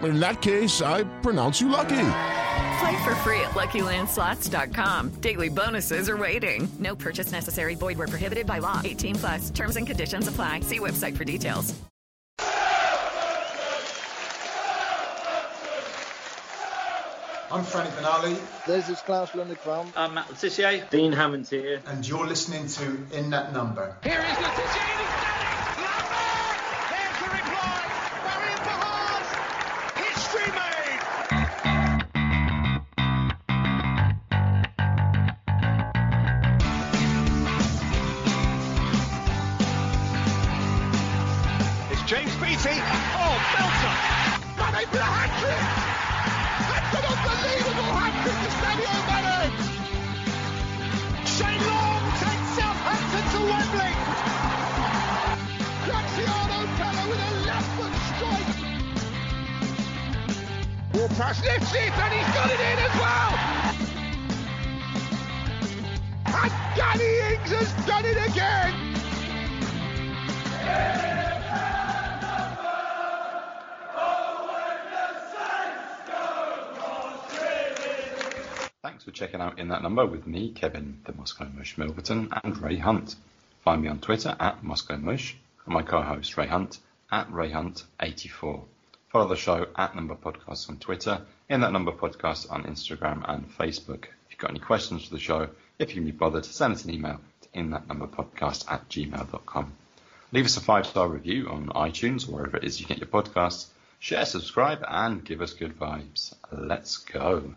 In that case, I pronounce you lucky. Play for free at LuckyLandSlots.com. Daily bonuses are waiting. No purchase necessary. Void where prohibited by law. 18 plus. Terms and conditions apply. See website for details. I'm Franny Benali. This is Leonard Crumb. I'm Matt Letitia. Dean Hammond's here. And you're listening to In That Number. Here is Letitia. Checking out In That Number with me, Kevin, the Moscow Mush Milverton, and Ray Hunt. Find me on Twitter at Moscow Mush, and my co-host Ray Hunt at Ray Hunt 84. Follow the show at Number Podcast on Twitter, In That Number Podcast on Instagram and Facebook. If you've got any questions for the show, if you can be bothered, send us an email to inthatnumberpodcast@gmail.com. Leave us a 5-star review on iTunes or wherever it is you get your podcasts. Share, subscribe, and give us good vibes. Let's go.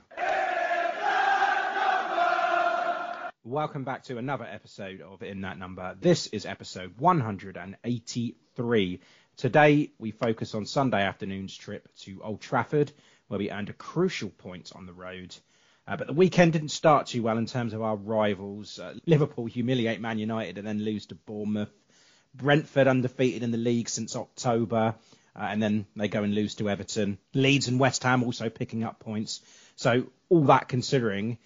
Welcome back to another episode of In That Number. This is episode 183. Today, we focus on Sunday afternoon's trip to Old Trafford, where we earned a crucial point on the road. But the weekend didn't start too well in terms of our rivals. Liverpool humiliate Man United and then lose to Bournemouth. Brentford undefeated in the league since October, and then they go and lose to Everton. Leeds and West Ham also picking up points. So all that considering...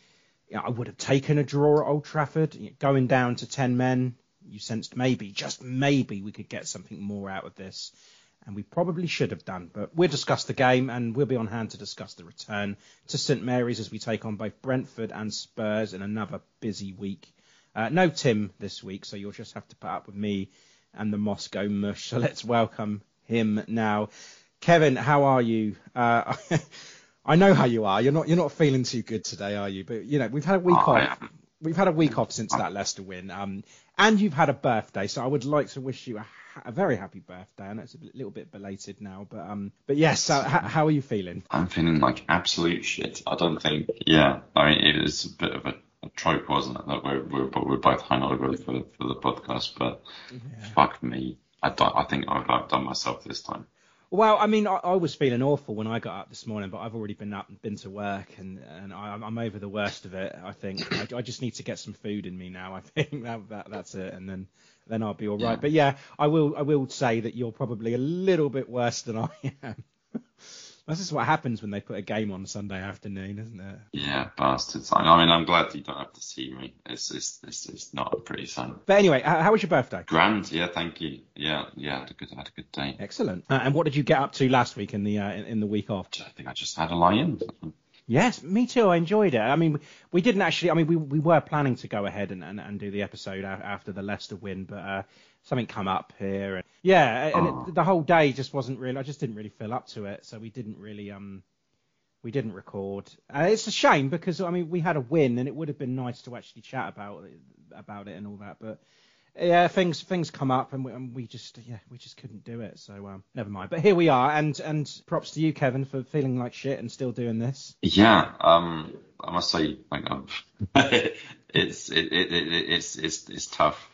I would have taken a draw at Old Trafford. Going down to 10 men, you sensed maybe, just maybe, we could get something more out of this. And we probably should have done. But we'll discuss the game and we'll be on hand to discuss the return to St. Mary's as we take on both Brentford and Spurs in another busy week. No Tim this week, so you'll just have to put up with me and the Moscow Mush. So let's welcome him now. Kevin, how are you? I know how you are. You're not feeling too good today, are you? But you know, we've had a week off. We've had a week off since that Leicester win, and you've had a birthday. So I would like to wish you a very happy birthday. I know it's a little bit belated now, but yes. How are you feeling? I'm feeling like absolute shit. I don't think. Yeah, I mean, it was a bit of a trope, wasn't it? That we're both hungover for the podcast, but yeah. Fuck me. I think I've outdone myself this time. Well, I mean, I was feeling awful when I got up this morning, but I've already been up and been to work, and I'm over the worst of it, I think. I just need to get some food in me now, I think. That's it, and then I'll be all right. Yeah. But yeah, I will say that you're probably a little bit worse than I am. That's just what happens when they put a game on Sunday afternoon, isn't it? Yeah, bastards. I mean, I'm glad you don't have to see me. It's not a pretty sight. But anyway, how was your birthday? Grand, yeah, thank you. Yeah, I had a good day. Excellent. And what did you get up to last week in the week after? I think I just had a lie-in. Yes, me too. I enjoyed it. I mean, we didn't actually. I mean, we were planning to go ahead and do the episode after the Leicester win, but something come up here. And, yeah, and the whole day just wasn't really. I just didn't really feel up to it, so we didn't really. We didn't record. It's a shame because I mean we had a win and it would have been nice to actually chat about it and all that, but. Yeah, things come up and we just couldn't do it, so never mind. But here we are, and props to you, Kevin, for feeling like shit and still doing this. Yeah, I must say, like, it's tough.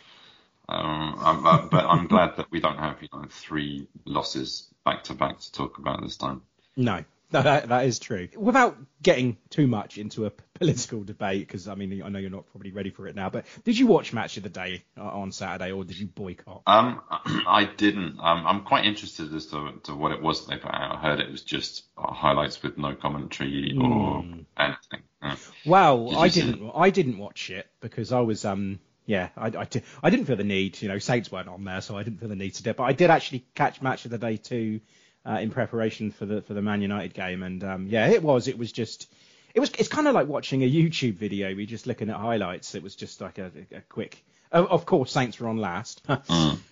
But I'm glad that we don't have 3 losses back to back to talk about this time. No, that is true. Without getting too much into a political debate, because, I mean, I know you're not probably ready for it now, but did you watch Match of the Day on Saturday, or did you boycott? I didn't. I'm quite interested as to what it was that they put out. I heard it was just highlights with no commentary or anything. Well, I didn't watch it because I was... Yeah, I didn't feel the need. Saints weren't on there, so I didn't feel the need to do it. But I did actually catch Match of the Day too, in preparation for the Man United game, and it's kind of like watching a YouTube video. We're just looking at highlights. It was just like a quick. Of course, Saints were on last,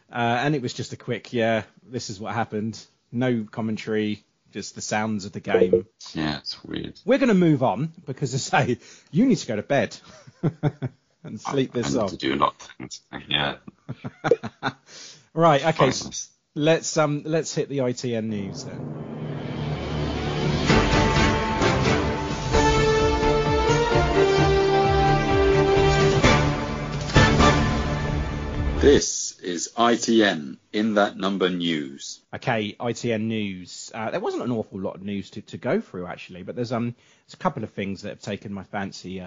and it was just a quick. Yeah, this is what happened. No commentary, just the sounds of the game. Yeah, it's weird. We're going to move on because, as I say, you need to go to bed and sleep this off. I need to do a lot of things. Yeah. Right. Okay. Fine. Let's hit the ITN news then. This is ITN, In That Number news. Okay, ITN news. There wasn't an awful lot of news to go through actually, but there's a couple of things that have taken my fancy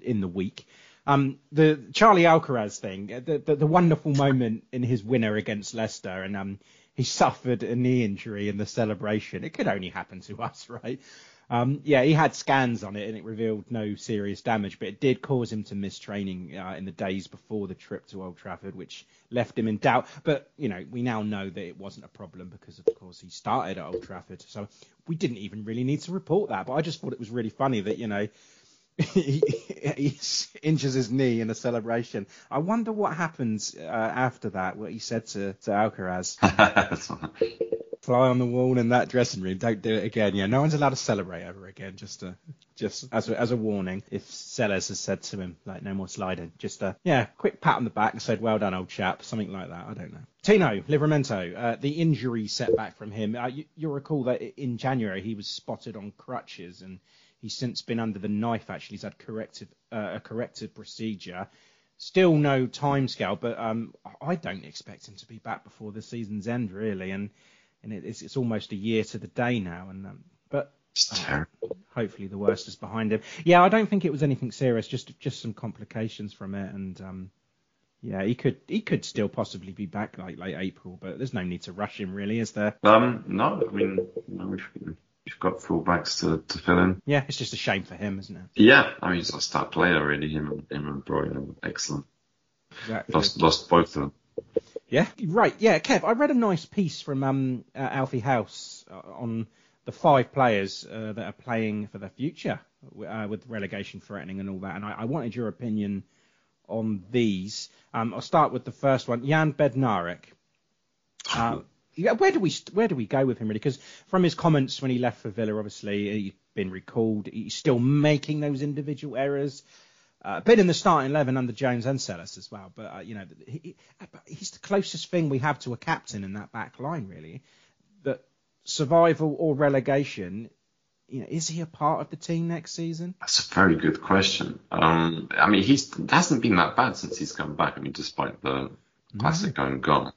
in the week. The Charlie Alcaraz thing, the wonderful moment in his winner against Leicester, and he suffered a knee injury in the celebration. It could only happen to us, right? Yeah, he had scans on it and it revealed no serious damage, but it did cause him to miss training in the days before the trip to Old Trafford, which left him in doubt. But, we now know that it wasn't a problem because, of course, he started at Old Trafford. So we didn't even really need to report that. But I just thought it was really funny that, he injures his knee in a celebration. I wonder what happens after that, what he said to Alcaraz. Fly on the wall in that dressing room. Don't do it again. Yeah, no one's allowed to celebrate ever again. Just as a warning, if Sellers has said to him, like, no more sliding, just quick pat on the back and said, well done, old chap, something like that. I don't know. Tino Livramento, the injury setback from him. You'll recall that in January he was spotted on crutches and he's since been under the knife, actually. He's had a corrective procedure. Still no timescale, but I don't expect him to be back before the season's end, really. And it's almost a year to the day now. And but hopefully the worst is behind him. Yeah, I don't think it was anything serious, just some complications from it. And he could still possibly be back like late April, but there's no need to rush him, really, is there? No, I mean... No. You've got fullbacks to fill in. Yeah, it's just a shame for him, isn't it? Yeah, I mean, he's a star player, really. Him and Broya, excellent. Exactly. Lost both of them. Yeah, right. Yeah, Kev, I read a nice piece from Alfie House on the 5 players that are playing for their future with relegation threatening and all that, and I wanted your opinion on these. I'll start with the first one, Jan Bednarek. Where do we go with him, really? Because from his comments when he left for Villa, obviously, he's been recalled. He's still making those individual errors. Been in the starting 11 under Jones and Sellers as well. But, he's the closest thing we have to a captain in that back line, really. That survival or relegation, is he a part of the team next season? That's a very good question. I mean, he hasn't been that bad since he's come back, I mean, despite the classic own goal.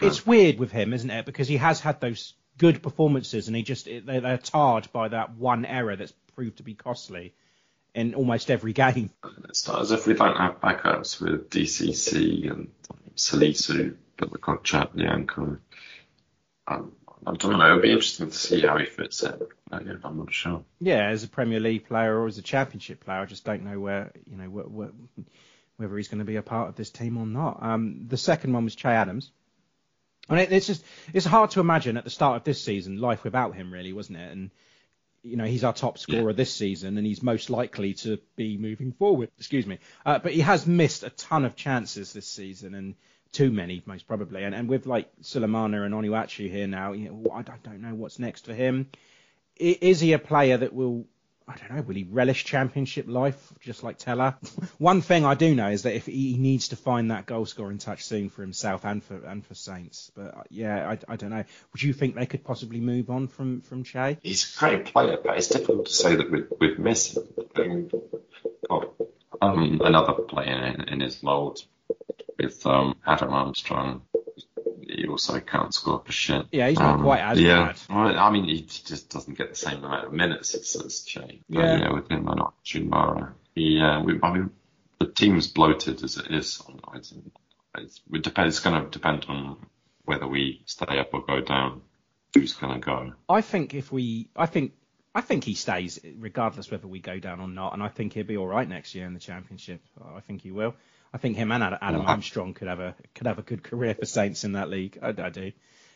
It's weird with him, isn't it? Because he has had those good performances and they're tarred by that one error that's proved to be costly in almost every game. It starts as if we don't have backups with DCC and Salisu, Billikot, Chapnianko. I don't know. It'll be interesting to see how he fits in. I'm not sure. Yeah, as a Premier League player or as a Championship player, I just don't know whether he's going to be a part of this team or not. The second one was Che Adams. And it's hard to imagine at the start of this season life without him, really, wasn't it? And he's our top scorer this season, and he's most likely to be moving forward. Excuse me, but he has missed a ton of chances this season, and too many, most probably. And with like Sulemana and Onuachu here now, I don't know what's next for him. Is he a player that will he relish Championship life just like Tella? One thing I do know is that if he needs to find that goal scoring touch soon for himself and for Saints. But yeah, I don't know. Would you think they could possibly move on from Che? He's a great player, but it's difficult to say that we've missed him. Another player in his mould with Adam Armstrong. He also can't score for shit. Yeah, he's not quite as bad. Well, I mean, he just doesn't get the same amount of minutes as Che. Yeah. With him and Chumara. The team's bloated as it is. It's going to depend on whether we stay up or go down. Who's going to go? I think he stays regardless whether we go down or not, and I think he'll be all right next year in the Championship. I think he will. I think him and Adam Armstrong could have a good career for Saints in that league. I do.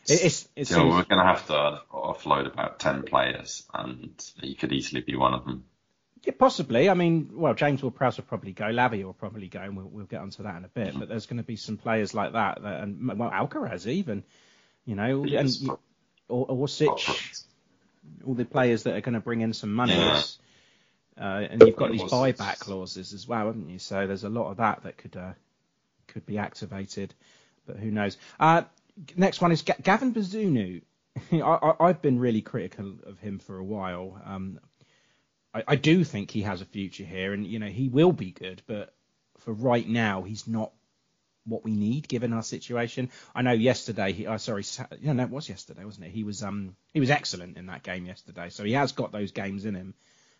We're going to have to offload about 10 players, and he could easily be one of them. Yeah, possibly. I mean, well, James Ward-Prowse will probably go. Lavia will probably go, and we'll get onto that in a bit. Mm-hmm. But there's going to be some players like that, and well, Alcaraz even, or Oršić, all the players that are going to bring in some money. Yeah. And you've got these buyback clauses as well, haven't you? So there's a lot of that could be activated, but who knows? Next one is Gavin Bazunu. I've been really critical of him for a while. I do think he has a future here, and he will be good. But for right now, he's not what we need given our situation. I know yesterday it was yesterday, wasn't it? He was excellent in that game yesterday, so he has got those games in him.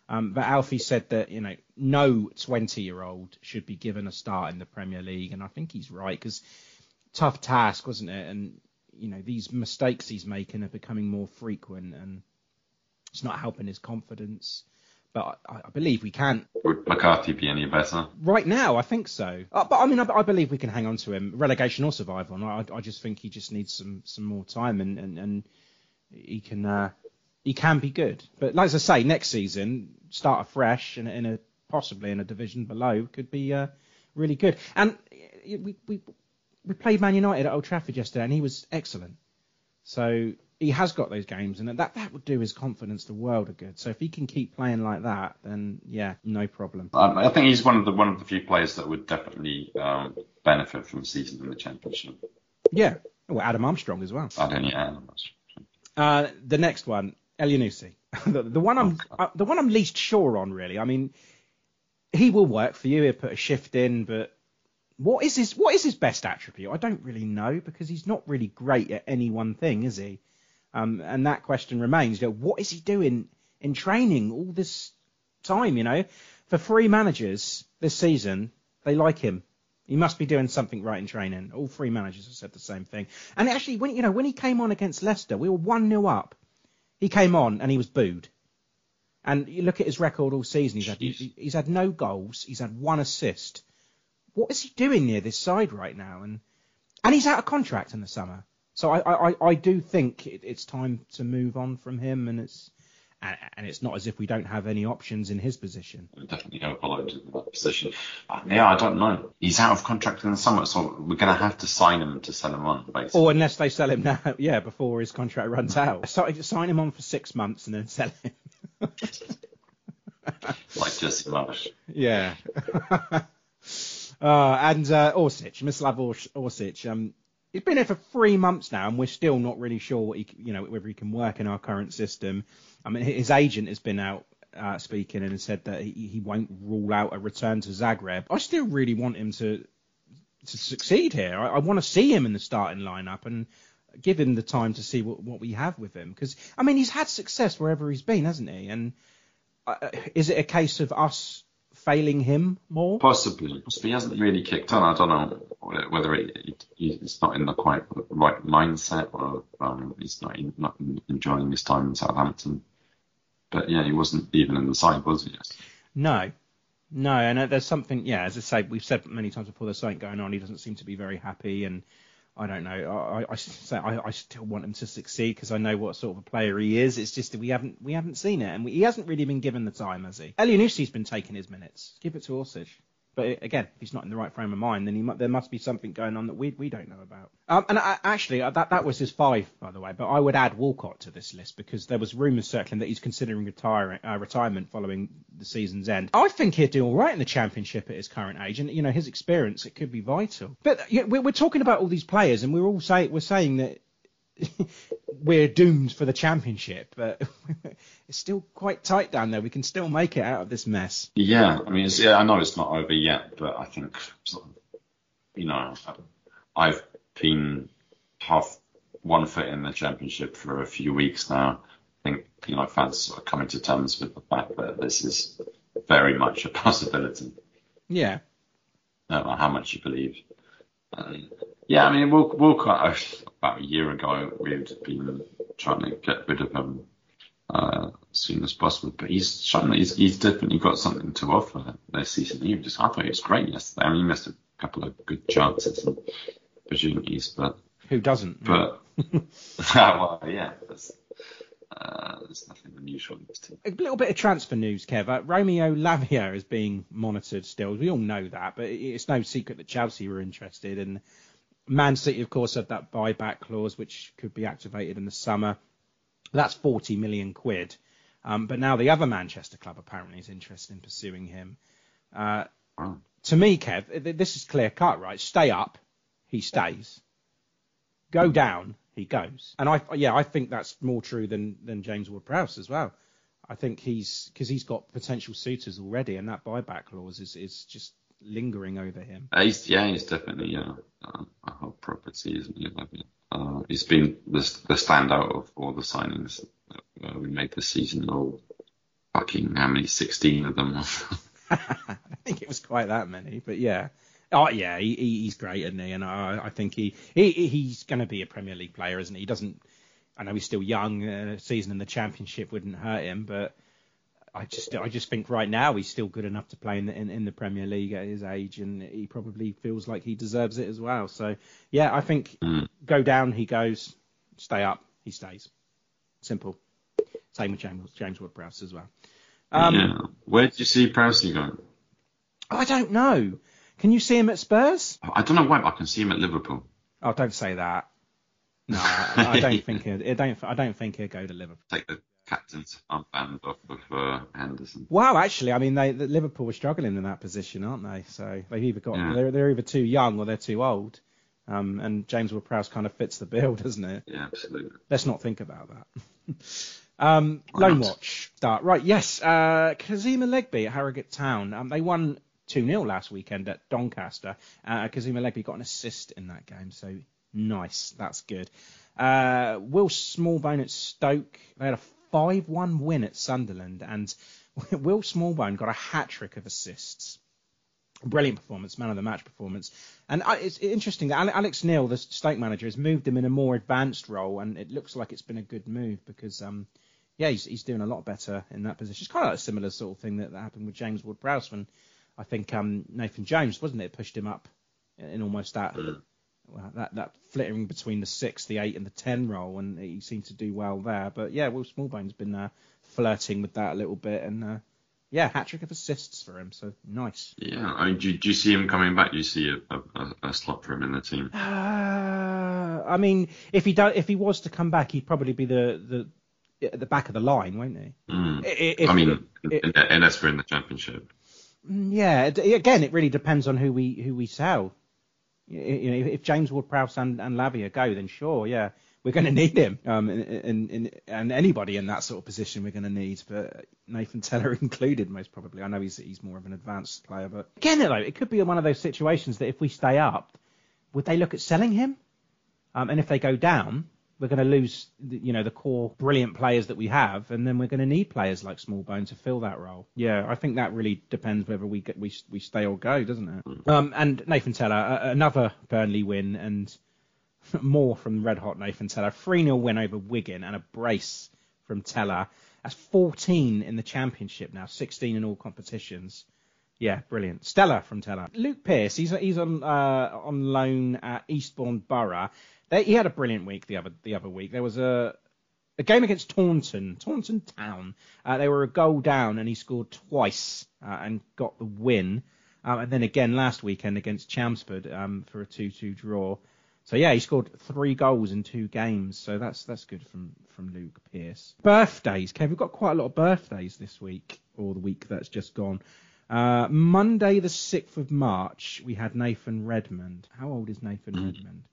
But Alfie said that, no 20-year-old should be given a start in the Premier League. And I think he's right, because tough task, wasn't it? And, these mistakes he's making are becoming more frequent, and it's not helping his confidence. But I believe we can. Would McCarthy be any better? Right now, I think so. But I mean, I believe we can hang on to him, relegation or survival. And I just think he just needs some more time, and he can... He can be good. But like I say, next season, start afresh and possibly in a division below could be really good. And we played Man United at Old Trafford yesterday, and he was excellent. So he has got those games, and that would do his confidence the world of good. So if he can keep playing like that, then yeah, no problem. I think he's one of the few players that would definitely benefit from a season in the Championship. Yeah. Well, Adam Armstrong as well. I don't need Adam Armstrong. The next one. Elionusi, the one I'm least sure on, really. I mean, he will work for you. He'll put a shift in, but what is his best attribute? I don't really know, because he's not really great at any one thing, is he? And that question remains. What is he doing in training all this time? For three managers this season, they like him. He must be doing something right in training. All three managers have said the same thing. And actually, when he came on against Leicester, we were 1-0 up. He came on and he was booed. And you look at his record all season. He's had no goals. He's had one assist. What is he doing near this side right now? And he's out of contract in the summer. So I do think it's time to move on from him. And it's not as if we don't have any options in his position. We're definitely overloaded in that position. Yeah, I don't know. He's out of contract in the summer, so we're going to have to sign him to sell him on, basically. Or unless they sell him now, yeah, before his contract runs out. So sign him on for 6 months and then sell him. Like Jesse Marsh. Yeah. And Oršić, Mislav Oršić. He's been here for 3 months now, and we're still not really sure what whether he can work in our current system. I mean, his agent has been out speaking and said that he won't rule out a return to Zagreb. I still really want him to succeed here. I want to see him in the starting lineup and give him the time to see what we have with him. Because, I mean, he's had success wherever he's been, hasn't he? And is it a case of us failing him more? Possibly. He hasn't really kicked on. I don't know whether he's not in the quite right mindset or he's not enjoying his time in Southampton. But yeah, he wasn't even in the side, was he? No, and there's something, yeah, as I say, we've said many times before, there's something going on. He doesn't seem to be very happy, and I don't know. I still want him to succeed because I know what sort of a player he is. It's just that we haven't seen it, and he hasn't really been given the time, has he? Elianusi's been taking his minutes. Give it to Oršić. But again, if he's not in the right frame of mind, then there must be something going on that we don't know about. That was his 5, by the way. But I would add Walcott to this list because there was rumours circling that he's considering retirement following the season's end. I think he'd do all right in the Championship at his current age, and his experience, it could be vital. But we're talking about all these players, and we're saying that we're doomed for the Championship, but it's still quite tight down there. We can still make it out of this mess. Yeah, I mean, I know it's not over yet, but I think, I've been half one foot in the Championship for a few weeks now. I think, fans are coming to terms with the fact that this is very much a possibility. Yeah. No matter how much you believe. Yeah, I mean, Walcott, about a year ago, we'd been trying to get rid of him as soon as possible. But he's definitely got something to offer this season. I thought he was great yesterday. I mean, he missed a couple of good chances and opportunities. But who doesn't? But, well, yeah, there's nothing unusual. A little bit of transfer news, Kev. Romeo Lavia is being monitored still. We all know that, but it's no secret that Chelsea were interested. And Man City, of course, had that buyback clause, which could be activated in the summer. That's 40 million quid. But now the other Manchester club apparently is interested in pursuing him. To me, Kev, this is clear cut, right? Stay up, he stays. Go down, he goes. And I think that's more true than James Ward-Prowse as well. I think he's got potential suitors already, and that buyback clause is just lingering over him. He's definitely a hot property, isn't he? He's been the standout of all the signings that we made this season. All fucking how many? 16 of them. I think it was quite that many, but yeah. Oh yeah, he's great, isn't he? And I think he's going to be a Premier League player, isn't he? He doesn't. I know he's still young. A season in the Championship wouldn't hurt him, but I just think right now he's still good enough to play in the Premier League at his age, and he probably feels like he deserves it as well. So yeah, I think go down he goes, stay up he stays. Simple. Same with James Ward-Prowse as well. Where do you see Prowse going? I don't know. Can you see him at Spurs? I don't know why, but I can see him at Liverpool. Oh, don't say that. No, I don't think he'll go to Liverpool. Take the captain's armband off of Henderson. Wow, actually, I mean, Liverpool were struggling in that position, aren't they? So they've either got they're either too young or they're too old. And James Ward-Prowse kind of fits the bill, doesn't it? Yeah, absolutely. Let's not think about that. Loan watch start right. Yes, Kazima Legby at Harrogate Town. They won 2-0 last weekend at Doncaster. Kazima Legby got an assist in that game, so nice. That's good. Will Smallbone at Stoke. They had a 5-1 win at Sunderland, and Will Smallbone got a hat-trick of assists. Brilliant performance, man-of-the-match performance. And it's interesting that Alex Neil, the Stoke manager, has moved him in a more advanced role, and it looks like it's been a good move because he's doing a lot better in that position. It's kind of like a similar sort of thing that happened with James Ward-Prowse when I think Nathan Jones, wasn't it, pushed him up in almost that flittering between the 6, the 8 and the 10 role, and he seemed to do well there. But yeah, Will Smallbone's been flirting with that a little bit, and hat-trick of assists for him, so nice. Yeah, I mean, do you see him coming back? Do you see a slot for him in the team? I mean, if he was to come back, he'd probably be the back of the line, won't he? Mm. Unless we're in the Championship. Yeah, again, it really depends on who we sell. If James Ward-Prowse and Lavia go, then sure, yeah, we're going to need him. And anybody in that sort of position we're going to need, but Nathan Tella included, most probably. I know he's more of an advanced player, but again, though, it could be one of those situations that if we stay up, would they look at selling him? And if they go down, We're going to lose, you know, the core brilliant players that we have, and then we're going to need players like Smallbone to fill that role. Yeah, I think that really depends whether we stay or go, doesn't it? And Nathan Tella, another Burnley win, and more from Red Hot Nathan Tella. 3-0 win over Wigan and a brace from Tella. That's 14 in the Championship now, 16 in all competitions. Yeah, brilliant. Stellar from Tella. Luke Pearce, he's on loan at Eastbourne Borough. He had a brilliant week the other week. There was a game against Taunton Town. They were a goal down and he scored twice and got the win. And then again last weekend against Chelmsford for a 2-2 draw. So yeah, he scored 3 goals in 2 games. So that's good from Luke Pearce. Birthdays, Kev. We've got quite a lot of birthdays this week or the week that's just gone. Monday the 6th of March, we had Nathan Redmond. How old is Nathan Redmond?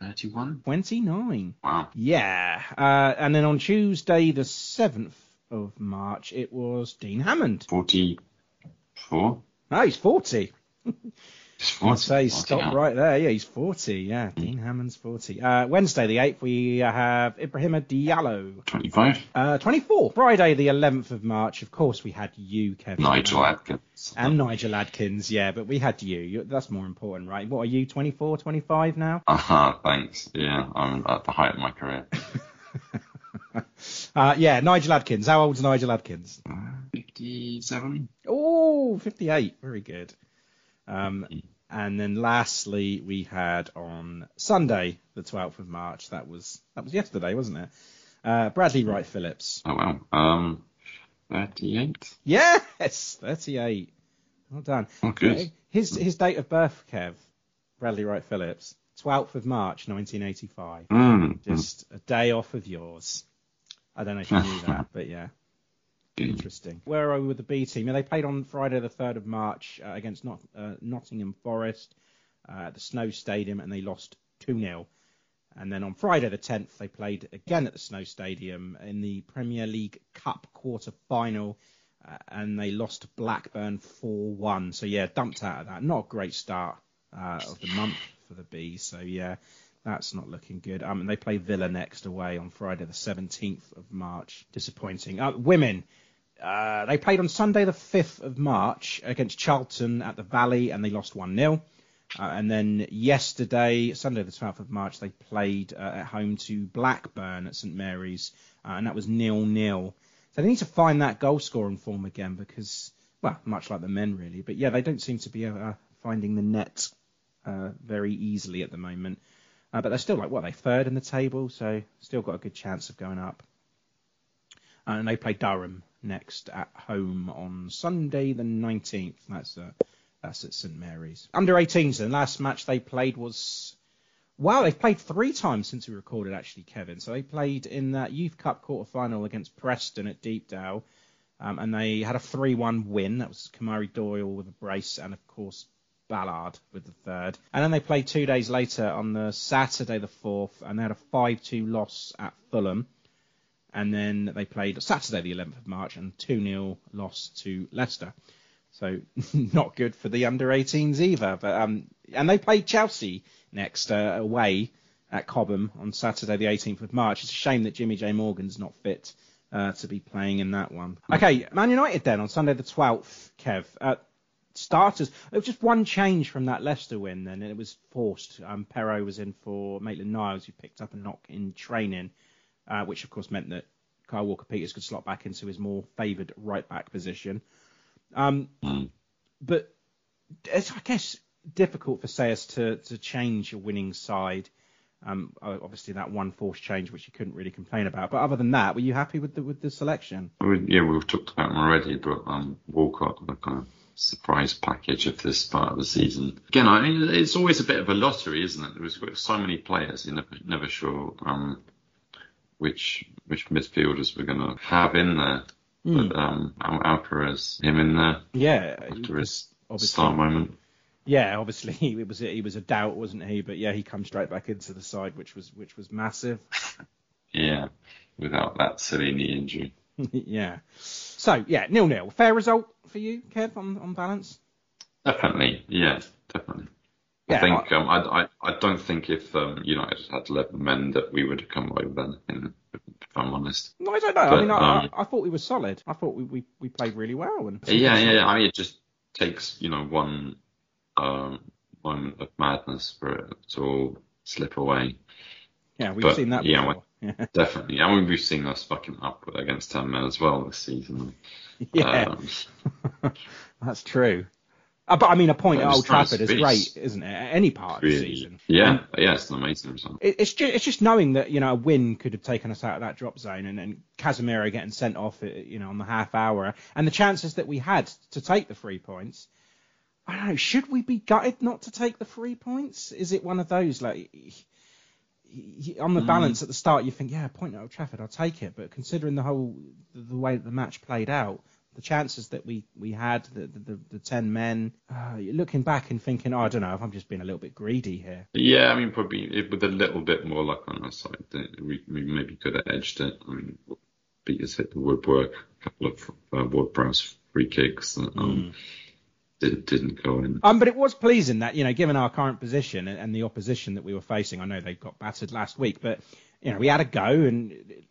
31? 29. Wow. Yeah. And then on Tuesday the 7th of March, it was Dean Hammond. 44? No, he's 40. He's 40. I'd say stop right there. Yeah, he's 40. Yeah, Dean Hammond's 40. Wednesday the 8th, we have Ibrahima Diallo. 25. 24. Friday the 11th of March, of course, we had you, Kevin. Nigel Adkins. And Nigel Adkins, yeah, but we had you. That's more important, right? What are you, 24, 25 now? Thanks. Yeah, I'm at the height of my career. Yeah, Nigel Adkins. How old's Nigel Adkins? 57. Oh, 58. Very good. And then lastly, we had on Sunday, the 12th of March. That was yesterday, wasn't it? Bradley Wright Phillips. Oh, wow. 38? Yes, 38. Well done. Oh, good. His date of birth, Kev, Bradley Wright Phillips, 12th of March, 1985. Just a day off of yours. I don't know if you knew that, but yeah. Interesting. Where are we with the B team? Yeah, they played on Friday the 3rd of March against Nottingham Forest at the Snow Stadium, and they lost 2-0. And then on Friday the 10th, they played again at the Snow Stadium in the Premier League Cup quarter-final, and they lost to Blackburn 4-1. So, yeah, dumped out of that. Not a great start of the month for the Bees. So, yeah, that's not looking good. And they play Villa next away on Friday the 17th of March. Disappointing. Women. They played on Sunday the 5th of March against Charlton at the Valley, and they lost 1-0. And then yesterday, Sunday the 12th of March, they played at home to Blackburn at St. Mary's, and that was 0-0. So they need to find that goal-scoring form again because, well, much like the men, really. But, yeah, they don't seem to be finding the net very easily at the moment. But they're still, they're third in the table, so still got a good chance of going up. And they play Durham next at home on Sunday the 19th. That's at St Mary's. Under 18s, the last match they played was... Wow, they've played 3 times since we recorded, actually, Kevin. So they played in that Youth Cup quarter-final against Preston at Deepdale, and they had a 3-1 win. That was Kamari Doyle with a brace and, of course, Ballard with the third. And then they played 2 days later on the Saturday the 4th, and they had a 5-2 loss at Fulham. And then they played Saturday the 11th of March and 2-0 loss to Leicester. So not good for the under-18s either. But and they played Chelsea next away at Cobham on Saturday the 18th of March. It's a shame that Jimmy J Morgan's not fit to be playing in that one. Okay, Man United then on Sunday the 12th, Kev. Starters, it was just one change from that Leicester win then, and it was forced. Perro was in for Maitland-Niles, who picked up a knock in training, which of course meant that Kyle Walker-Peters could slot back into his more favoured right-back position. But it's, I guess, difficult for Sayers to change a winning side. Obviously, that one forced change, which you couldn't really complain about. But other than that, were you happy with the selection? Yeah, we've talked about him already, but Walcott, the kind of surprise package of this part of the season. Again, I mean, it's always a bit of a lottery, isn't it? There's so many players, you're never sure which midfielders we're going to have in there. But Alcaraz, him in there. Yeah, after his star moment. Yeah, obviously he was a doubt, wasn't he? But yeah, he comes straight back into the side, which was massive. Yeah, without that silly knee injury. Yeah. So yeah, 0-0. Fair result for you, Kev, on balance. Definitely, yeah, definitely. Yeah, I think I don't think if United had 11 men that we would have come away with anything, if I'm honest. No, I don't know. But, I mean, I thought we were solid. I thought we played really well. And yeah. I mean, it just takes one moment of madness for it to all slip away. Yeah, we've seen that before. Yeah, definitely. I mean, we've seen us fucking up against 10 men as well this season. Yeah, that's true. But I mean, a point at Old Trafford is great, isn't it? At any part of the season. Yeah, it's an amazing result. It's just knowing that a win could have taken us out of that drop zone, and Casemiro getting sent off, on the half hour, and the chances that we had to take the 3 points. I don't know. Should we be gutted not to take the 3 points? Is it one of those like? On the balance at the start, you think, yeah, a point at Old Trafford, I'll take it. But considering the way that the match played out, the chances that we had, the 10 men, you're looking back and thinking, oh, I don't know, if I'm just being a little bit greedy here. Yeah, I mean, probably with a little bit more luck on our side, we maybe could have edged it. I mean, Peters hit the woodwork, a couple of Ward-Prowse free kicks. It didn't go in. But it was pleasing that, given our current position and the opposition that we were facing, I know they got battered last week, but, we had a go and it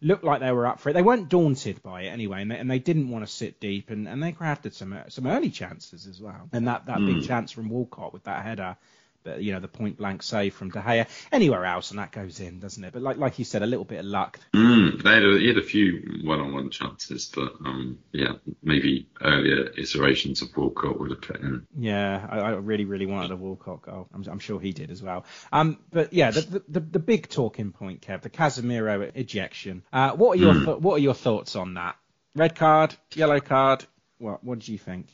looked like they were up for it. They weren't daunted by it anyway, and they didn't want to sit deep, and they crafted some early chances as well. And that big chance from Walcott with that header, but, the point-blank save from De Gea. Anywhere else, and that goes in, doesn't it? But like you said, a little bit of luck. He had a few one-on-one chances, but, maybe earlier iterations of Walcott would have put in. Yeah, I really, really wanted a Walcott goal. I'm sure he did as well. But, yeah, the big talking point, Kev, the Casemiro ejection. What are your thoughts on that? Red card? Yellow card? What do you think?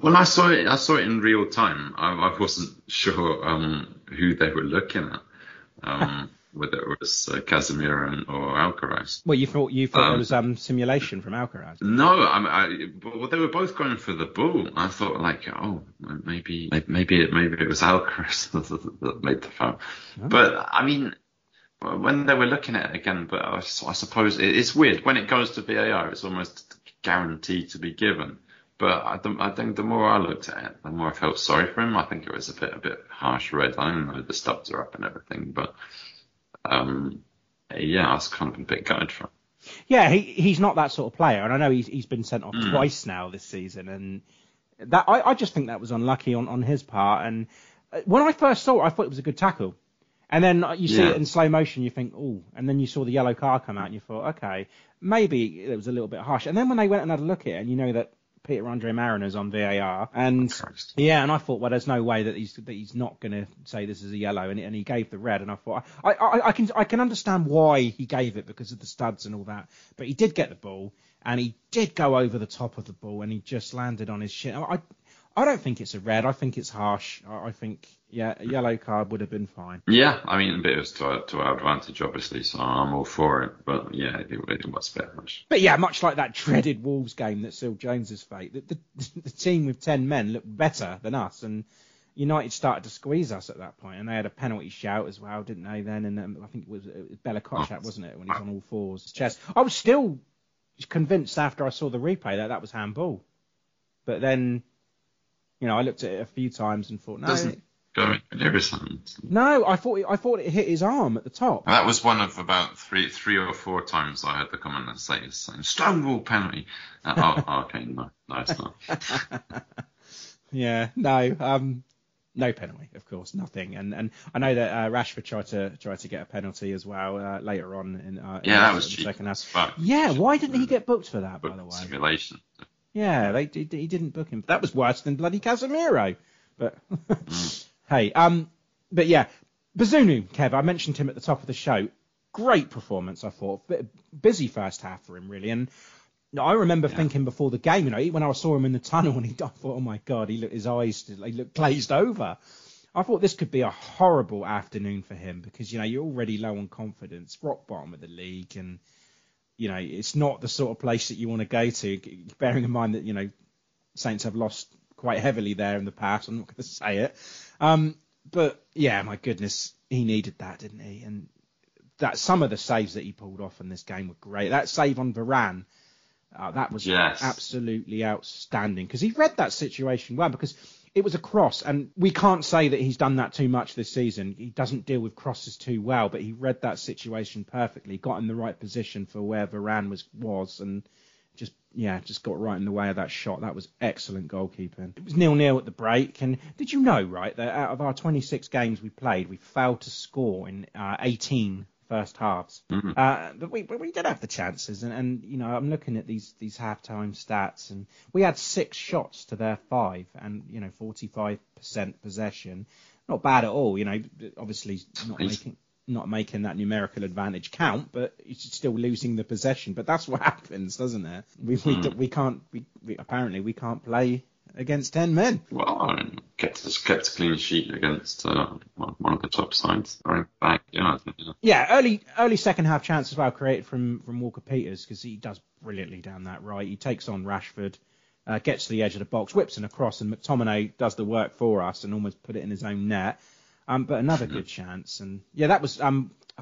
Well, I saw it in real time. I wasn't sure who they were looking at, whether it was Casemiro or Alcaraz. Well, you thought there was simulation from Alcaraz. No, they were both going for the ball. I thought maybe it was Alcaraz that made the foul. Oh. But I mean, when they were looking at it again, but I suppose it's weird when it goes to VAR. It's almost guaranteed to be given. But I think the more I looked at it, the more I felt sorry for him. I think it was a bit harsh red. I don't know, the stubs are up and everything, but I was kind of a bit gutted for him. Yeah, he's not that sort of player, and I know he's been sent off twice now this season, and that I just think that was unlucky on his part. And when I first saw it, I thought it was a good tackle, and then you see it in slow motion, you think, oh, and then you saw the yellow card come out, and you thought, okay, maybe it was a little bit harsh. And then when they went and had a look at it, and that. Peter Andre Mariner's on VAR, and and I thought, well, there's no way that he's not going to say this is a yellow, and he gave the red, and I thought I can understand why he gave it because of the studs and all that, but he did get the ball and he did go over the top of the ball and he just landed on his shin. I don't think it's a red. I think it's harsh. I think a yellow card would have been fine. Yeah, I mean, it was to our advantage, obviously, so I'm all for it. But yeah, it didn't much better. But yeah, much like that dreaded Wolves game that sealed Jones's fate, the team with 10 men looked better than us, and United started to squeeze us at that point, and they had a penalty shout as well, didn't they? Then, and I think it was Bella Kotchap, wasn't it, when he's on all fours, his chest. I was still convinced after I saw the replay that was handball, but then. I looked at it a few times and thought, no. Doesn't go in every sentence. No, I thought it hit his arm at the top. And that was one of about three or four times I heard the comment that say it's saying, stonewall penalty. Okay, no, it's not. Yeah, no. No penalty, of course, nothing. And I know that Rashford tried to get a penalty as well later on in that was the second half. Yeah, why didn't he get booked for that, by the way? Simulation. Yeah, he didn't book him. That was worse than bloody Casemiro. But hey, but yeah, Bazunu, Kev, I mentioned him at the top of the show. Great performance, I thought. Busy first half for him, really. And I remember thinking before the game, when I saw him in the tunnel, and I thought, oh my God, his eyes looked glazed over. I thought this could be a horrible afternoon for him because you're already low on confidence, rock bottom of the league, and. It's not the sort of place that you want to go to, bearing in mind that, Saints have lost quite heavily there in the past. I'm not going to say it. But, yeah, my goodness, he needed that, didn't he? And that some of the saves that he pulled off in this game were great. That save on Varane, that was absolutely outstanding because he read that situation well because It was a cross, and we can't say that he's done that too much this season. He doesn't deal with crosses too well, but he read that situation perfectly, got in the right position for where Varane was and just got right in the way of that shot. That was excellent goalkeeping. It was 0-0 at the break, and did you know, right, that out of our 26 games we played, we failed to score in 18 first halves. Mm-hmm. But we did have the chances, and you know, I'm looking at these halftime stats, and we had 6 shots to their 5, and you know, 45% possession, not bad at all. You know, obviously not making that numerical advantage count, but it's still losing the possession. But that's what happens, doesn't it? We can't play against 10 men. Well, I mean, kept a clean sheet against one of the top sides. Right back, early second half chance as well, created from Walker-Peters, because he does brilliantly down that right. He takes on Rashford, gets to the edge of the box, whips in a cross, and McTominay does the work for us and almost put it in his own net. But another good chance, and yeah, that was I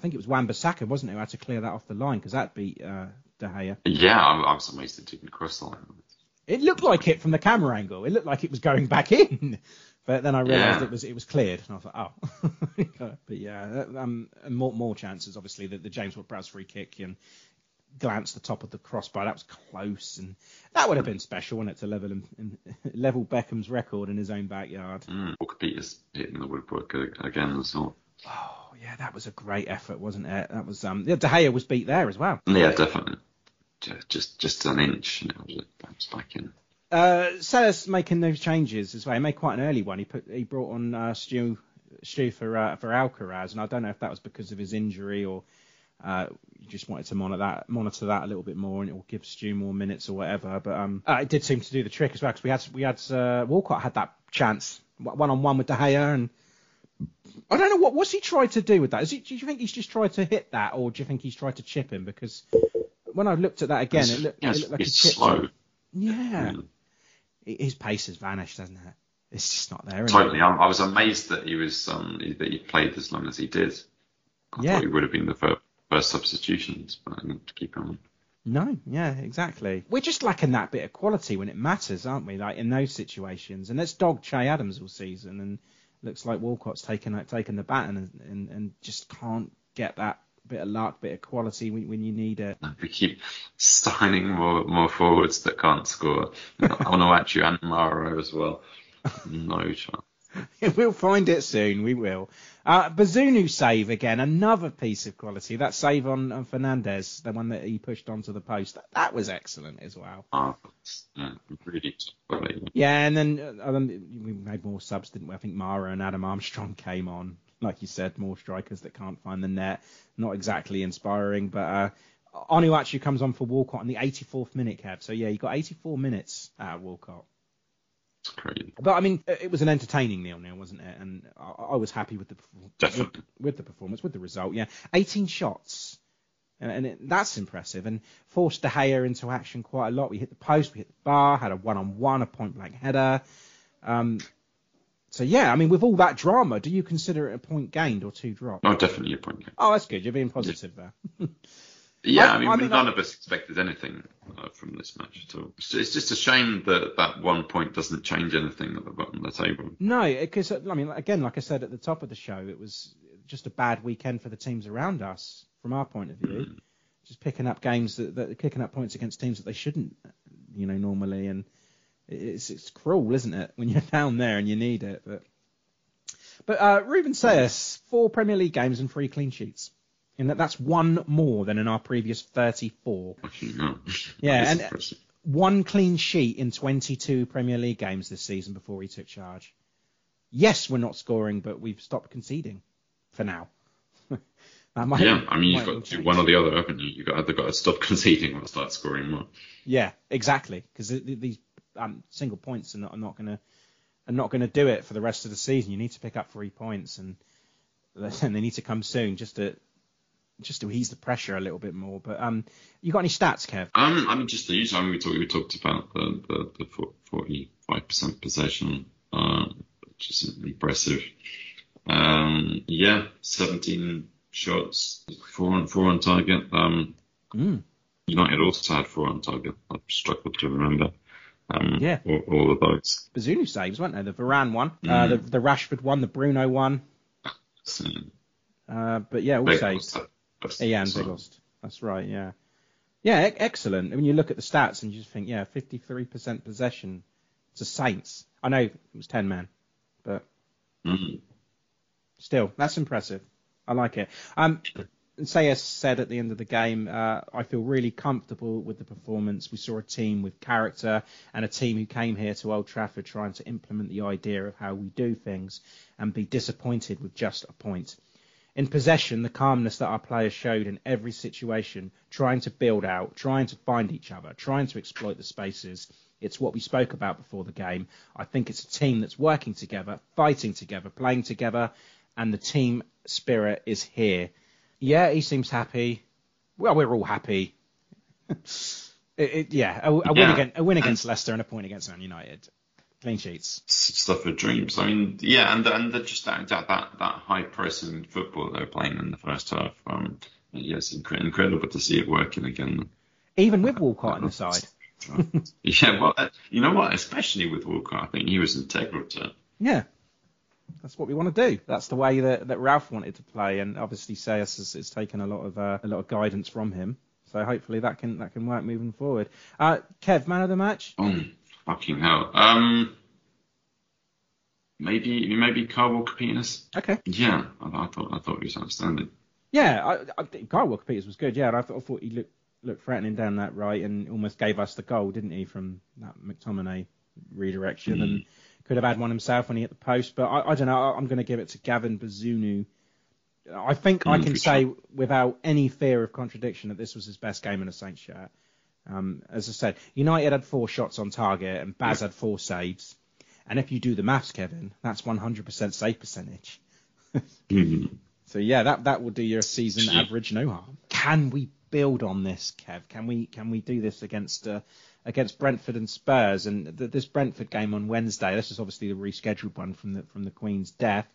think it was Wan-Bissaka, wasn't it, who had to clear that off the line, because that beat De Gea. Yeah, I was amazed it didn't cross the line. It looked like it from the camera angle. It looked like it was going back in, but then I realised it was cleared, and I thought, oh. But yeah, more chances. Obviously, the James Ward-Prowse free kick and glance the top of the crossbar. That was close, and that would have been special, wouldn't it, to level Beckham's record in his own backyard. Walker-Peters hitting the woodwork again as well. Oh yeah, that was a great effort, wasn't it? That was De Gea was beat there as well. Yeah, definitely. Just an inch, and it was back in. Salah's making those changes as well. He made quite an early one. He brought on Stu for Alcaraz, and I don't know if that was because of his injury or he just wanted to monitor that a little bit more, and it will give Stu more minutes or whatever. But it did seem to do the trick as well, because we had Walcott had that chance 1-on-1 with De Gea, and I don't know what's he tried to do with that. Do you think he's just tried to hit that, or do you think he's tried to chip him? Because when I looked at that again, it looked like it's slow. Yeah. His pace has vanished, hasn't it? It's just not there. Totally. I was amazed that he was that he played as long as he did. I thought he would have been the first substitutions, but I didn't keep him on. No, yeah, exactly. We're just lacking that bit of quality when it matters, aren't we? Like in those situations, and that's dogged Che Adams all season, and looks like Walcott's taken the baton and just can't get that bit of luck, bit of quality when you need it. We keep signing more forwards that can't score. Onuachu and Mara as well. No chance. We'll find it soon, we will. Bazunu save again, another piece of quality. That save on Fernandez, the one that he pushed onto the post, that was excellent as well. Really funny. Yeah, and then we made more subs, didn't we? I think Mara and Adam Armstrong came on. Like you said, more strikers that can't find the net. Not exactly inspiring, but Onuachu comes on for Walcott in the 84th minute, Kev. So, yeah, you got 84 minutes at Walcott. That's crazy. But, I mean, it was an entertaining 0-0, wasn't it? And I was happy with the performance, with the result, yeah. 18 shots, and that's impressive. And forced De Gea into action quite a lot. We hit the post, we hit the bar, had a 1-on-1, a point-blank header. So, yeah, I mean, with all that drama, do you consider it a point gained or 2 dropped? Oh, definitely a point gained. Oh, that's good. You're being positive there. Yeah, I mean, none of us expected anything from this match at all. It's just a shame that that one point doesn't change anything at the bottom of the table. No, because, I mean, again, like I said at the top of the show, it was just a bad weekend for the teams around us, from our point of view. Mm. Just picking up games, kicking up points against teams that they shouldn't, you know, normally, and It's cruel, isn't it, when you're down there and you need it. But Ruben Seas, 4 Premier League games and 3 clean sheets. And that's one more than in our previous 34. Yeah, and impressive. 1 clean sheet in 22 Premier League games this season before he took charge. Yes, we're not scoring, but we've stopped conceding for now. You've got to do one or the other, haven't you? You've either got to stop conceding or start scoring more. Yeah, exactly, because these single points are not going to do it for the rest of the season. You need to pick up 3 points, and they need to come soon just to ease the pressure a little bit more. But you got any stats, Kev? I mean, just the usual. I mean, we talked about the 45% possession, which is impressive. 17 shots, 4 on target. United also had 4 on target. I've struggled to remember. all of those. Bazunu saves, weren't they? The Varane one, the Rashford one, the Bruno one. But yeah, all saves. Ian Vigost. That's right, yeah. Yeah, excellent. I mean, you look at the stats and you just think, yeah, 53% possession to Saints. I know it was 10-man, but still, that's impressive. I like it. Sayers said at the end of the game, I feel really comfortable with the performance. We saw a team with character and a team who came here to Old Trafford trying to implement the idea of how we do things and be disappointed with just a point. In possession, the calmness that our players showed in every situation, trying to build out, trying to find each other, trying to exploit the spaces. It's what we spoke about before the game. I think it's a team that's working together, fighting together, playing together, and the team spirit is here. Yeah, he seems happy. Well, we're all happy. A win against Leicester and a point against Man United. Clean sheets. Stuff of dreams. I mean, yeah, and just that high press in football they were playing in the first half. Yes, incredible to see it working again. Even with Walcott on the side. Yeah, well, you know what? Especially with Walcott, I think he was integral to it. Yeah, that's what we want to do. That's the way that Ralph wanted to play, and obviously Sayers has taken a lot of guidance from him. So hopefully that can work moving forward. Kev, man of the match. Fucking hell. Maybe Kyle Walker-Peters. Okay. Yeah, I thought he was outstanding. Yeah, I think Kyle Walker-Peters was good. Yeah, and I thought he looked threatening down that right and almost gave us the goal, didn't he, from that McTominay redirection, and could have had one himself when he hit the post. But I don't know. I'm going to give it to Gavin Bazunu. I think I can say without any fear of contradiction that this was his best game in a Saints shirt. As I said, United had 4 shots on target and Baz had 4 saves. And if you do the maths, Kevin, that's 100% save percentage. So, yeah, that will do your season average no harm. Can we build on this, Kev? Can we do this against Brentford and Spurs? And this Brentford game on Wednesday, this is obviously the rescheduled one from the Queen's death.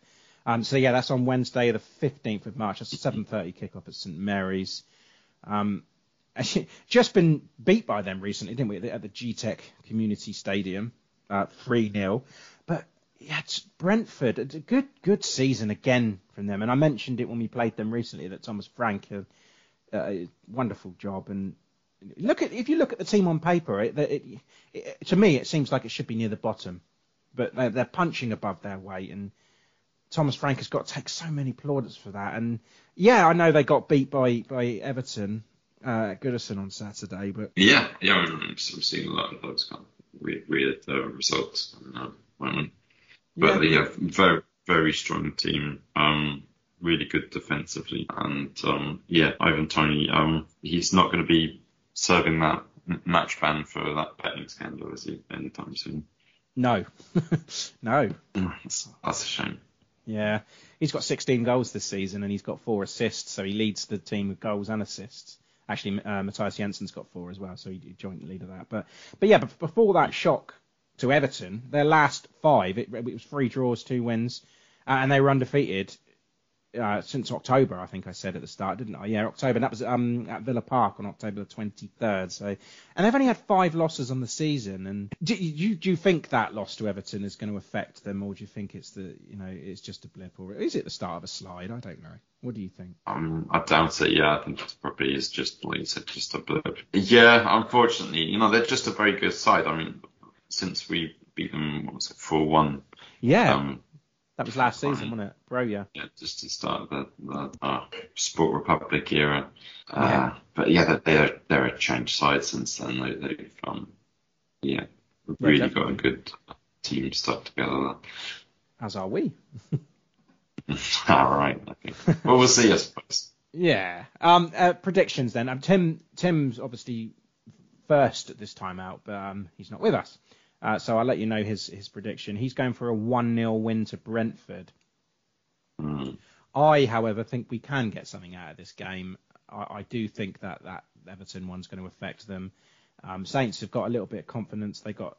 So, yeah, that's on Wednesday, the 15th of March. That's a 7:30 kickoff at St. Mary's. Just been beat by them recently, didn't we, at the G-Tech Community Stadium, 3-0. But yeah, it's Brentford, it's a good season again from them. And I mentioned it when we played them recently that Thomas Frank had a wonderful job. And if you look at the team on paper, to me it seems like it should be near the bottom, but they're punching above their weight, and Thomas Frank has got to take so many plaudits for that. And yeah, I know they got beat by Everton. Goodison on Saturday, but yeah, I've seen a lot of those kind of weird results at the moment. But yeah, very very strong team, really good defensively, and Ivan Toney, he's not going to be serving that match ban for that betting scandal, is he, anytime soon? No, no. That's a shame. Yeah, he's got 16 goals this season and he's got 4 assists, so he leads the team with goals and assists. Actually, Matthias Jensen's got 4 as well, so he joint leader that. But yeah, before that shock to Everton, their last 5, it was 3 draws, 2 wins, and they were undefeated since October, I think I said at the start, didn't I? Yeah, October, and that was at Villa Park on October the 23rd. So, and they've only had 5 losses on the season. And do you think that loss to Everton is going to affect them, or do you think it's it's just a blip, or is it the start of a slide? I don't know. What do you think? I doubt it. Yeah, I think it probably is just, like you said, just a blip. Yeah, unfortunately, they're just a very good side. I mean, since we beat them, what was it, 4-1? Yeah, that was last season, wasn't it, bro? Yeah. Yeah, just to start the Sport Republic era. Yeah. But yeah, they're a changed side since then. They've really got a good team stuck together. As are we. All right. Okay. Well, we'll see, I suppose. Yeah. Predictions then. Tim's obviously first at this time out, but he's not with us. So I'll let you know his prediction. He's going for a 1-0 win to Brentford. I, however, think we can get something out of this game. I do think that Everton one's going to affect them. Saints have got a little bit of confidence. They got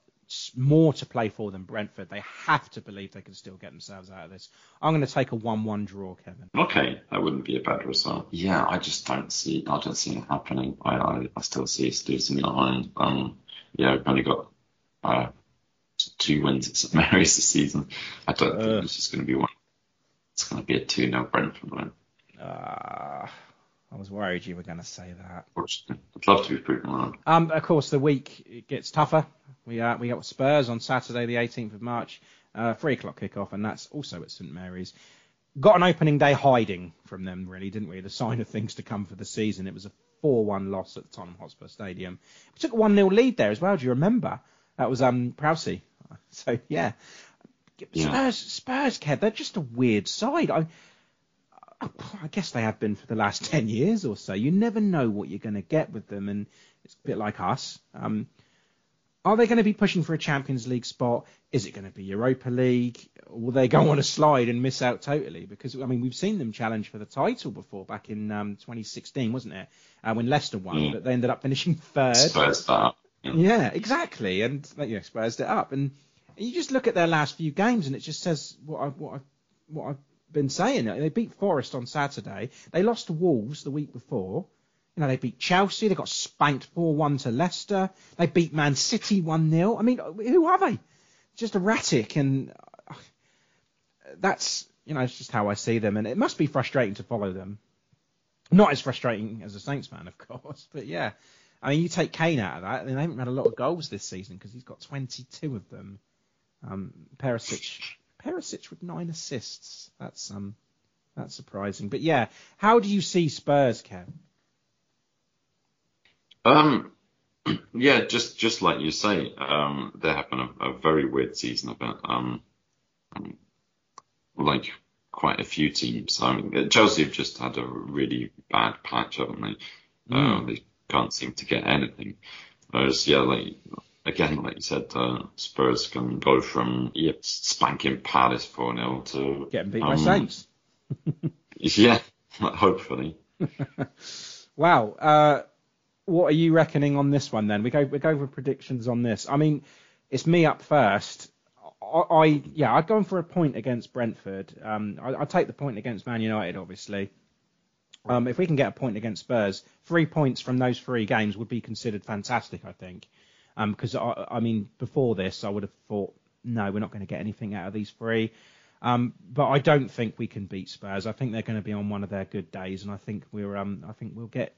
more to play for than Brentford. They have to believe they can still get themselves out of this. I'm going to take a 1-1 draw, Kevin. Okay, that wouldn't be a bad result. Yeah, I just don't see it happening. I still see us losing at home. Yeah, we've only got two wins at St. Mary's this season. I don't think this is going to be one. It's going to be a 2-0 Brentford win. I was worried you were going to say that. I'd love to be proven wrong. Of course, the week it gets tougher. We got Spurs on Saturday, the 18th of March, 3 o'clock kickoff, and that's also at St. Mary's. Got an opening day hiding from them, really, didn't we? The sign of things to come for the season. It was a 4-1 loss at the Tottenham Hotspur Stadium. We took a 1-0 lead there as well, do you remember? That was Prowse. So, yeah. Spurs, Kev, they're just a weird side. I guess they have been for the last 10 years or so. You never know what you're going to get with them, and it's a bit like us. Are they going to be pushing for a Champions League spot? Is it going to be Europa League? Or will they go on a slide and miss out totally? Because, I mean, we've seen them challenge for the title before, back in 2016, wasn't it? When Leicester won, but they ended up finishing third. Spurs that up. Yeah, exactly. And Spurs it up. And you just look at their last few games, and it just says what I've been saying. They beat Forest on Saturday. They lost to Wolves the week before. They beat Chelsea. They got spanked 4-1 to Leicester. They beat Man City 1-0. I mean, who are they? Just erratic, and that's it's just how I see them. And it must be frustrating to follow them. Not as frustrating as a Saints fan, of course, but yeah. I mean, you take Kane out of that, and they haven't had a lot of goals this season because he's got 22 of them. Perisic with 9 assists. That's surprising. But yeah, how do you see Spurs, Kev? Just like you say, they're having a very weird season. About like quite a few teams. I mean, Chelsea have just had a really bad patch, haven't they? They can't seem to get anything. Whereas, like you said, Spurs can go from spanking Palace 4-0 to getting beat by Saints. Hopefully. Wow. What are you reckoning on this one then? We go with predictions on this. I mean, it's me up first. I'd go in for a point against Brentford. I'd take the point against Man United, obviously. If we can get a point against Spurs, 3 points from those 3 games would be considered fantastic, I think. Because before this, I would have thought, no, we're not going to get anything out of these 3. But I don't think we can beat Spurs. I think they're going to be on one of their good days, and I think we'll get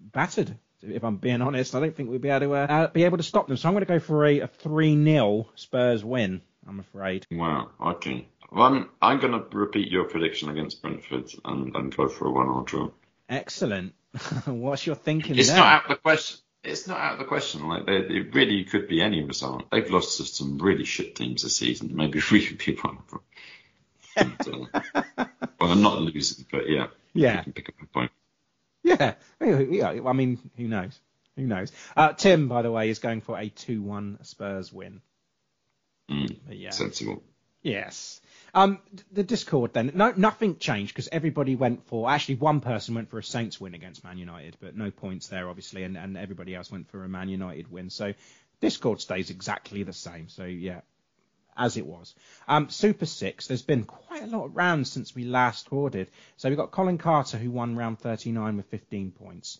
battered. If I'm being honest, I don't think we'll be able to stop them. So I'm going to go for a 3-0 Spurs win, I'm afraid. Wow. Okay. Well, I'm going to repeat your prediction against Brentford and go for a 1-0 draw. Excellent. What's your thinking? It's not out of the question. It's not out of the question. Like, it really could be any result. They've lost to some really shit teams this season. Maybe we could be one of them. Well, I'm not losing, but yeah. Yeah. We can pick up a point. Yeah, I mean, who knows? Who knows? Tim, by the way, is going for a 2-1 Spurs win. Sensible. Yes. The Discord then. No, nothing changed because everybody went for... Actually, one person went for a Saints win against Man United, but no points there, obviously, and everybody else went for a Man United win. So Discord stays exactly the same. So, yeah, as it was. Super 6, there's been quite a lot of rounds since we last hoarded. So we've got Colin Carter, who won round 39 with 15 points.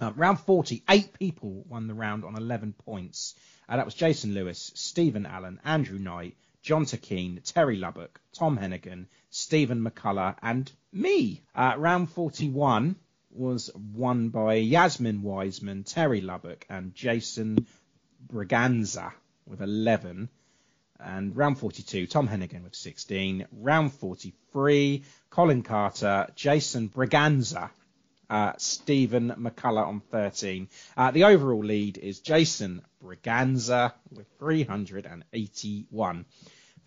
Round 40, 8 people won the round on 11 points. That was Jason Lewis, Stephen Allen, Andrew Knight, John Takeen, Terry Lubbock, Tom Hennigan, Stephen McCullough, and me. Round 41 was won by Yasmin Wiseman, Terry Lubbock, and Jason Braganza with 11. And round 42, Tom Hennigan with 16. Round 43, Colin Carter, Jason Braganza, Stephen McCullough on 13. The overall lead is Jason Braganza with 381.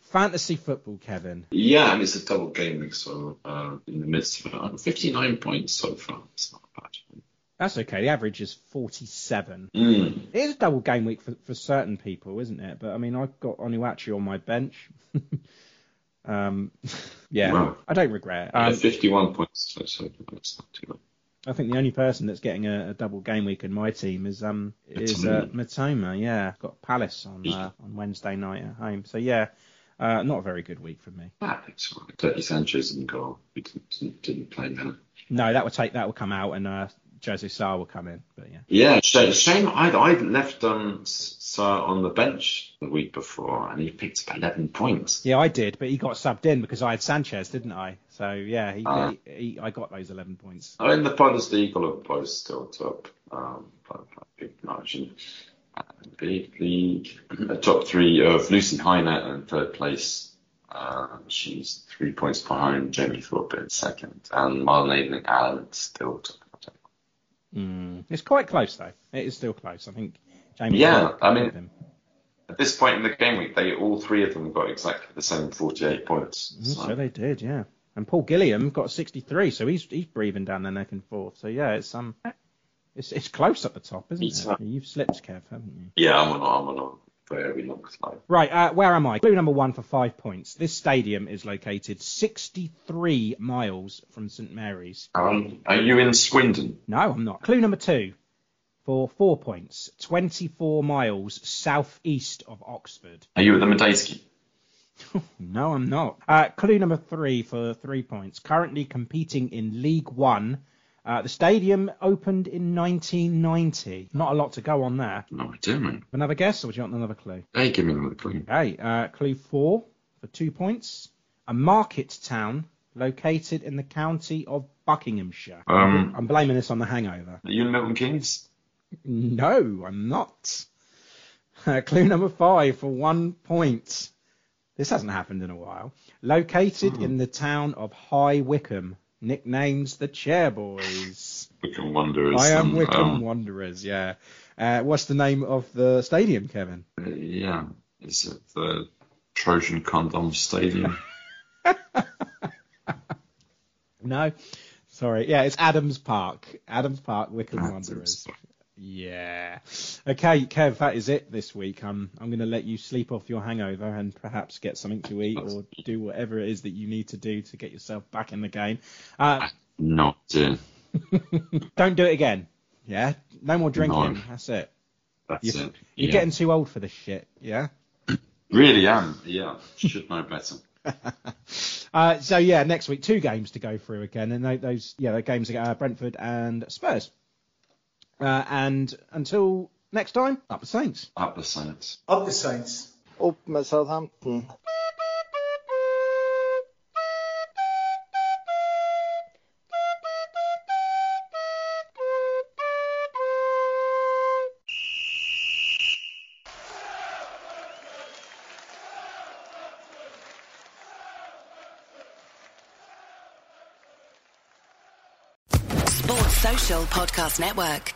Fantasy football, Kevin. Yeah, I mean, it's a double game week, so in the midst of it, 59 points so far. It's not bad. That's okay. The average is 47. It is a double game week for certain people, isn't it? But, I mean, I've got Onuachu on my bench. Wow. I don't regret it. 51 points, so that's not too bad. I think the only person that's getting a double game week in my team is Matoma. Yeah, got Palace on Wednesday night at home. So, yeah, not a very good week for me. That's right. Sanchez and goal. We didn't play that. No, that would come out and... Jose Sarr will come in. But yeah. Yeah, shame. I'd left Sarr on the bench the week before, and he picked up 11 points. Yeah, I did, but he got subbed in because I had Sanchez, didn't I? So yeah, I got those 11 points. I mean, the Bundesliga applies still top by big margin. The top three of Lucy Heiner in third place. She's 3 points behind Jamie Thorpe in second, and Marlon and Allen still top. It's quite close though. It is still close. I think Jamie. Yeah, I mean, at this point in the game week, they all three of them got exactly the same 48 points. So they did, yeah. And Paul Gilliam got 63, so he's breathing down their neck and forth. So yeah, it's close at the top, isn't it? You've slipped, Kev, haven't you? Yeah, I'm on. Very long slide. Right, where am I? Clue number one for 5 points. This stadium is located 63 miles from St. Mary's. Are you in Swindon? No, I'm not. Clue number two for 4 points. 24 miles southeast of Oxford. Are you at the Medeski? No, I'm not. Clue number three for 3 points. Currently competing in League One. The stadium opened in 1990. Not a lot to go on there. No idea, mate. Another guess, or would you want another clue? Hey, give me another clue. Okay, clue four for 2 points. A market town located in the county of Buckinghamshire. I'm blaming this on the hangover. Are you Milton Keynes? No, I'm not. Clue number five for 1 point. This hasn't happened in a while. Located in the town of High Wycombe. Nicknames the Chair Boys. Wycombe Wanderers. I am Wycombe Wanderers, yeah. What's the name of the stadium, Kevin? Yeah, is it the Trojan Condom Stadium? No, sorry. Yeah, it's Adams Park. Adams Park, Wycombe Wanderers. Yeah. Okay, Kev, that is it this week. I'm going to let you sleep off your hangover and perhaps get something to eat or do whatever it is that you need to do to get yourself back in the game. Not to. Don't do it again. Yeah? No more drinking. No. That's it. That's it. Yeah. You're getting too old for this shit, yeah? Really am. Yeah. Should know better. So, yeah, next week, 2 games to go through again. And those games are Brentford and Spurs. And until next time, up the Saints. Up the Saints. Up the Saints. Up at Southampton. Sports Social Podcast Network.